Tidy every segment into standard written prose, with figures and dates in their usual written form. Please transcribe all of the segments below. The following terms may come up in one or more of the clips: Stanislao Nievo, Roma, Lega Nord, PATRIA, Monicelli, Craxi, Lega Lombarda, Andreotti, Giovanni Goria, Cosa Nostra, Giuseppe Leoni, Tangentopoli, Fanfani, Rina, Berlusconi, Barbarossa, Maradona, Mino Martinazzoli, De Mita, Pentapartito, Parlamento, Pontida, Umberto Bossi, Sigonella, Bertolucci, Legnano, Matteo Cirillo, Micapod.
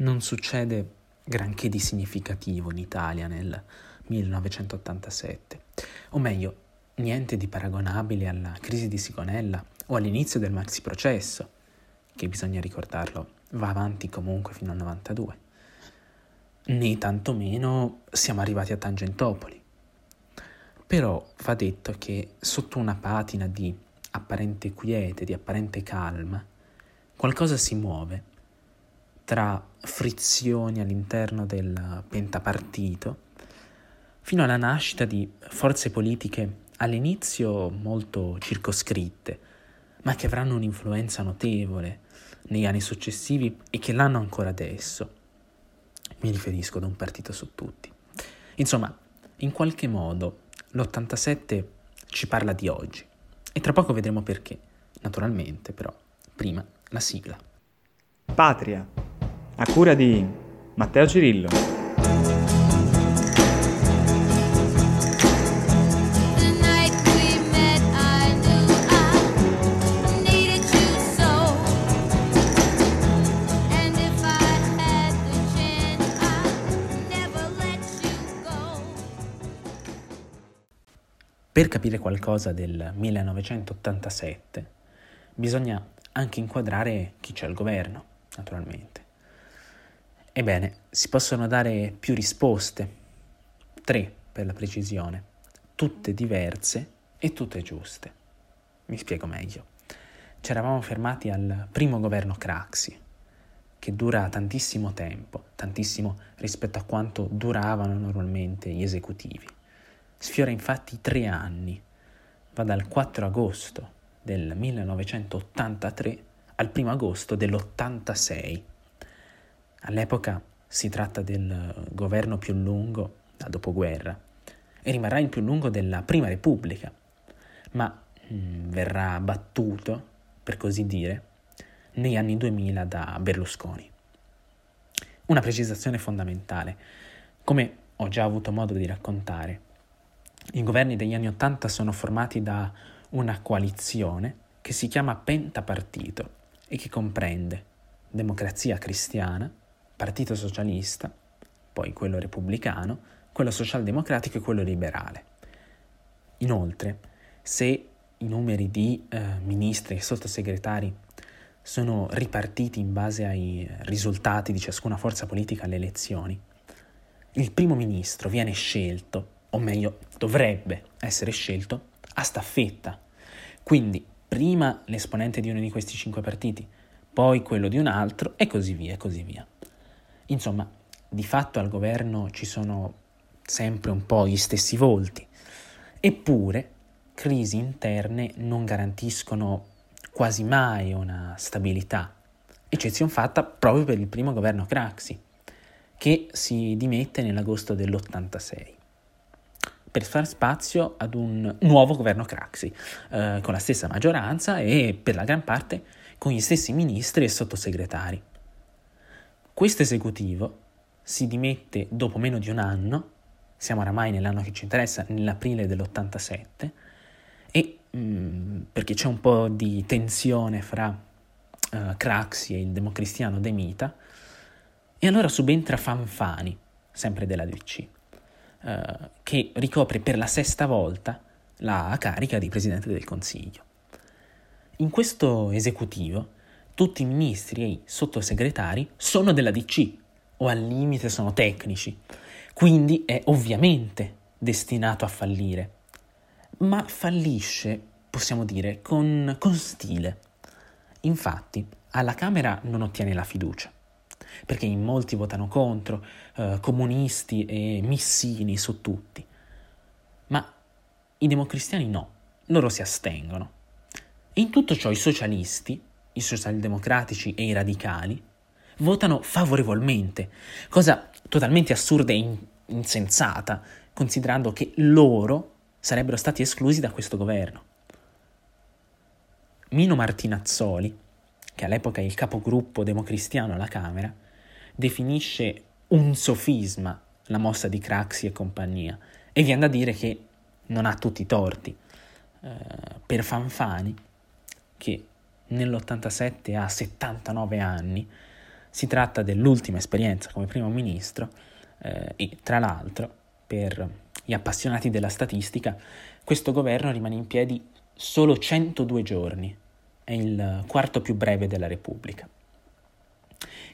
Non succede granché di significativo in Italia nel 1987, o meglio, niente di paragonabile alla crisi di Sigonella o all'inizio del maxi processo, che bisogna ricordarlo va avanti comunque fino al 92, né tantomeno siamo arrivati a Tangentopoli. Però va detto che sotto una patina di apparente quiete, di apparente calma, qualcosa si muove tra frizioni all'interno del pentapartito fino alla nascita di forze politiche all'inizio molto circoscritte, ma che avranno un'influenza notevole negli anni successivi e che l'hanno ancora adesso. Mi riferisco ad un partito su tutti. Insomma, in qualche modo l'87 ci parla di oggi e tra poco vedremo perché. Naturalmente, però, prima la sigla. Patria, a cura di Matteo Cirillo. Per capire qualcosa del 1987 bisogna anche inquadrare chi c'è al governo, naturalmente. Ebbene, si possono dare più risposte, 3 per la precisione, tutte diverse e tutte giuste. Mi spiego meglio. Ci eravamo fermati al primo governo Craxi, che dura tantissimo tempo, tantissimo rispetto a quanto duravano normalmente gli esecutivi. Sfiora infatti i 3 anni, va dal 4 agosto del 1983 al 1 agosto dell'86. All'epoca si tratta del governo più lungo da dopoguerra e rimarrà il più lungo della Prima Repubblica, ma verrà battuto, per così dire, negli anni 2000 da Berlusconi. Una precisazione fondamentale, come ho già avuto modo di raccontare, i governi degli anni 80 sono formati da una coalizione che si chiama pentapartito e che comprende Democrazia Cristiana, Partito Socialista, poi quello repubblicano, quello socialdemocratico e quello liberale. Inoltre, se i numeri di ministri e sottosegretari sono ripartiti in base ai risultati di ciascuna forza politica alle elezioni, il primo ministro viene scelto, o meglio, dovrebbe essere scelto a staffetta. Quindi prima l'esponente di uno di questi 5 partiti, poi quello di un altro e così via, e così via. Insomma, di fatto al governo ci sono sempre un po' gli stessi volti. Eppure, crisi interne non garantiscono quasi mai una stabilità, eccezion fatta proprio per il primo governo Craxi, che si dimette nell'agosto dell'86. Per far spazio ad un nuovo governo Craxi, con la stessa maggioranza e per la gran parte con gli stessi ministri e sottosegretari. Questo esecutivo si dimette dopo meno di un anno, siamo oramai nell'anno che ci interessa, nell'aprile dell'87, e perché c'è un po' di tensione fra Craxi e il democristiano De Mita, e allora subentra Fanfani, sempre della DC, che ricopre per la 6ª volta la carica di Presidente del Consiglio. In questo esecutivo tutti i ministri e i sottosegretari sono della DC, o al limite sono tecnici, quindi è ovviamente destinato a fallire, ma fallisce, possiamo dire, con stile. Infatti alla Camera non ottiene la fiducia, perché in molti votano contro, comunisti e missini su tutti. Ma i democristiani no, loro si astengono. E in tutto ciò i socialisti, i socialdemocratici e i radicali votano favorevolmente, cosa totalmente assurda e insensata, considerando che loro sarebbero stati esclusi da questo governo. Mino Martinazzoli, che all'epoca è il capogruppo democristiano alla Camera, definisce un sofisma la mossa di Craxi e compagnia e viene da dire che non ha tutti i torti. Per Fanfani, che nell'87 ha 79 anni, Si tratta dell'ultima esperienza come primo ministro e, tra l'altro, per gli appassionati della statistica, questo governo rimane in piedi solo 102 giorni, è il quarto più breve della Repubblica.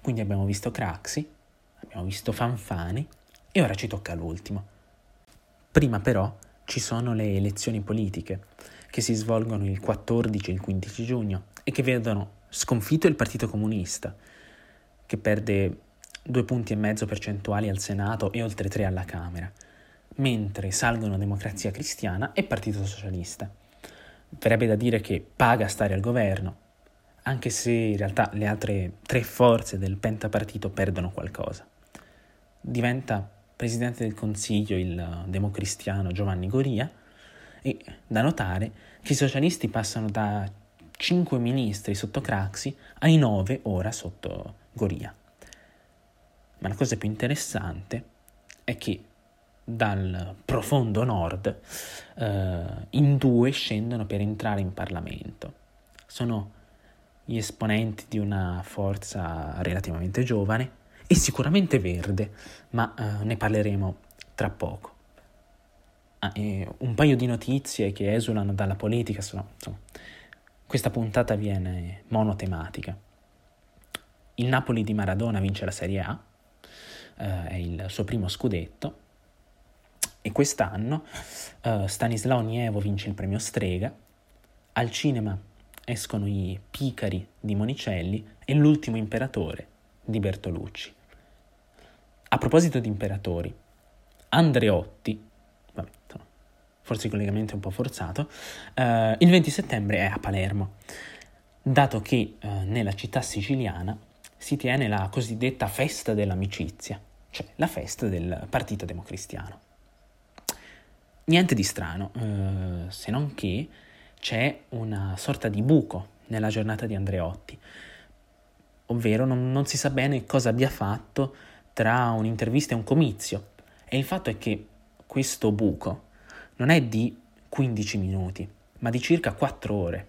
Quindi abbiamo visto Craxi, abbiamo visto Fanfani e ora ci tocca l'ultimo. Prima però ci sono le elezioni politiche che si svolgono il 14 e il 15 giugno e che vedono sconfitto il Partito Comunista, che perde 2,5 punti percentuali al Senato e oltre 3 alla Camera, mentre salgono Democrazia Cristiana e Partito Socialista. Verrebbe da dire che paga stare al governo, anche se in realtà le altre 3 forze del pentapartito perdono qualcosa. Diventa presidente del Consiglio il democristiano Giovanni Goria e, da notare, che i socialisti passano da 5 ministri sotto Craxi ai 9 ora sotto Goria. Ma la cosa più interessante è che dal profondo nord in 2 scendono per entrare in Parlamento. Sono gli esponenti di una forza relativamente giovane e sicuramente verde, ma ne parleremo tra poco. Un paio di notizie che esulano dalla politica, insomma, questa puntata viene monotematica. Il Napoli di Maradona vince la Serie A, è il suo primo scudetto, e quest'anno Stanislao Nievo vince il premio Strega, al cinema escono i Picari di Monicelli e l'ultimo imperatore di Bertolucci. A proposito di imperatori, Andreotti, vabbè, forse il collegamento è un po' forzato, il 20 settembre è a Palermo, dato che nella città siciliana si tiene la cosiddetta festa dell'amicizia, cioè la festa del Partito Democristiano. Niente di strano, se non che c'è una sorta di buco nella giornata di Andreotti, ovvero non si sa bene cosa abbia fatto tra un'intervista e un comizio, e il fatto è che questo buco non è di 15 minuti, ma di circa 4 ore.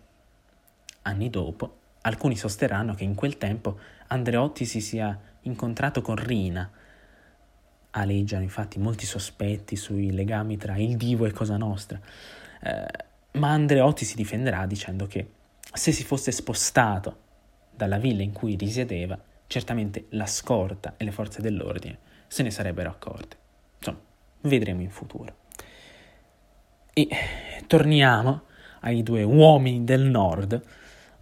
Anni dopo, alcuni sosterranno che in quel tempo Andreotti si sia incontrato con Rina. Aleggiano infatti molti sospetti sui legami tra il divo e Cosa Nostra, ma Andreotti si difenderà dicendo che se si fosse spostato dalla villa in cui risiedeva, certamente la scorta e le forze dell'ordine se ne sarebbero accorte. Insomma, vedremo in futuro. E torniamo ai 2 uomini del nord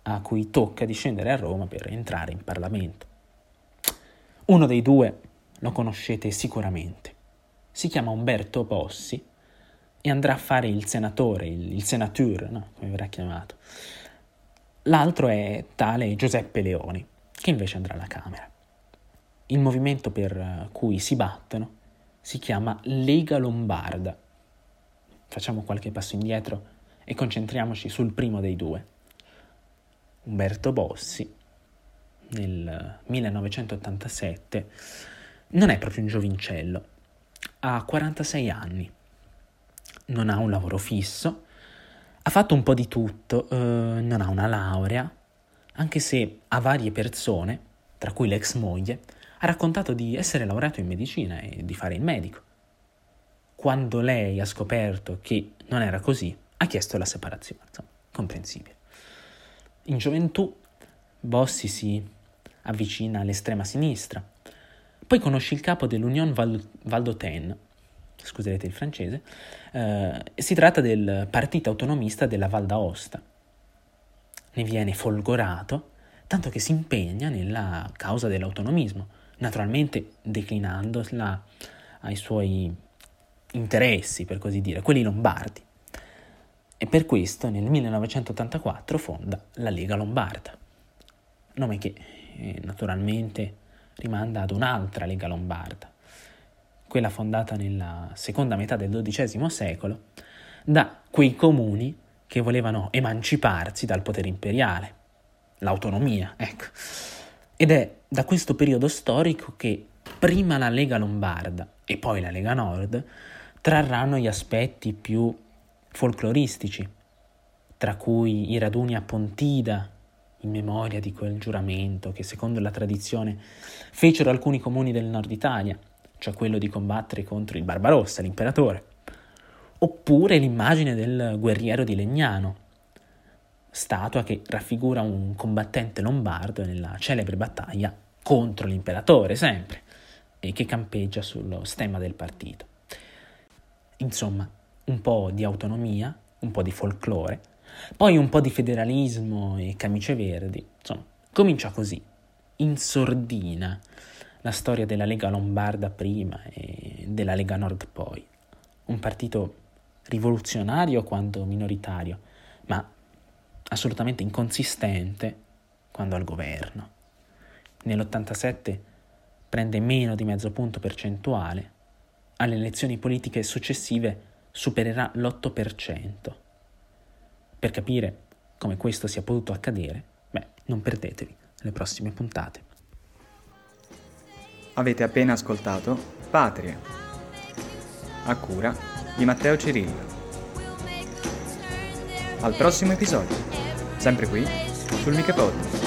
a cui tocca di scendere a Roma per entrare in Parlamento. Uno dei 2 lo conoscete sicuramente. Si chiama Umberto Bossi e andrà a fare il senatore, il senateur, no? Come verrà chiamato. L'altro è tale Giuseppe Leoni, che invece andrà alla Camera. Il movimento per cui si battono si chiama Lega Lombarda. Facciamo qualche passo indietro e concentriamoci sul primo dei 2. Umberto Bossi, nel 1987, non è proprio un giovincello, ha 46 anni, non ha un lavoro fisso, ha fatto un po' di tutto, non ha una laurea, anche se a varie persone, tra cui l'ex moglie, ha raccontato di essere laureato in medicina e di fare il medico. Quando lei ha scoperto che non era così, ha chiesto la separazione, insomma, comprensibile. In gioventù Bossi si avvicina all'estrema sinistra, poi conosce il capo dell'Union Valdôtaine, scusate il francese, si tratta del partito autonomista della Val d'Aosta. Ne viene folgorato, tanto che si impegna nella causa dell'autonomismo, naturalmente declinandola ai suoi interessi, per così dire, quelli lombardi. E per questo nel 1984 fonda la Lega Lombarda, nome che naturalmente rimanda ad un'altra Lega Lombarda, quella fondata nella seconda metà del XII secolo, da quei comuni che volevano emanciparsi dal potere imperiale, l'autonomia, ecco. Ed è da questo periodo storico che prima la Lega Lombarda e poi la Lega Nord trarranno gli aspetti più folcloristici, tra cui i raduni a Pontida, in memoria di quel giuramento che, secondo la tradizione, fecero alcuni comuni del nord Italia, cioè quello di combattere contro il Barbarossa, l'imperatore, oppure l'immagine del guerriero di Legnano, statua che raffigura un combattente lombardo nella celebre battaglia contro l'imperatore, sempre, e che campeggia sullo stemma del partito. Insomma, un po' di autonomia, un po' di folklore, poi un po' di federalismo e camicie verdi. Insomma, comincia così, in sordina, la storia della Lega Lombarda prima e della Lega Nord poi. Un partito rivoluzionario quando minoritario, ma assolutamente inconsistente quando al governo. Nell'87 prende meno di mezzo punto percentuale, alle elezioni politiche successive supererà l'8%. Per capire come questo sia potuto accadere, non perdetevi le prossime puntate. Avete appena ascoltato Patria, a cura di Matteo Cirillo. Al prossimo episodio, sempre qui sul Micapod.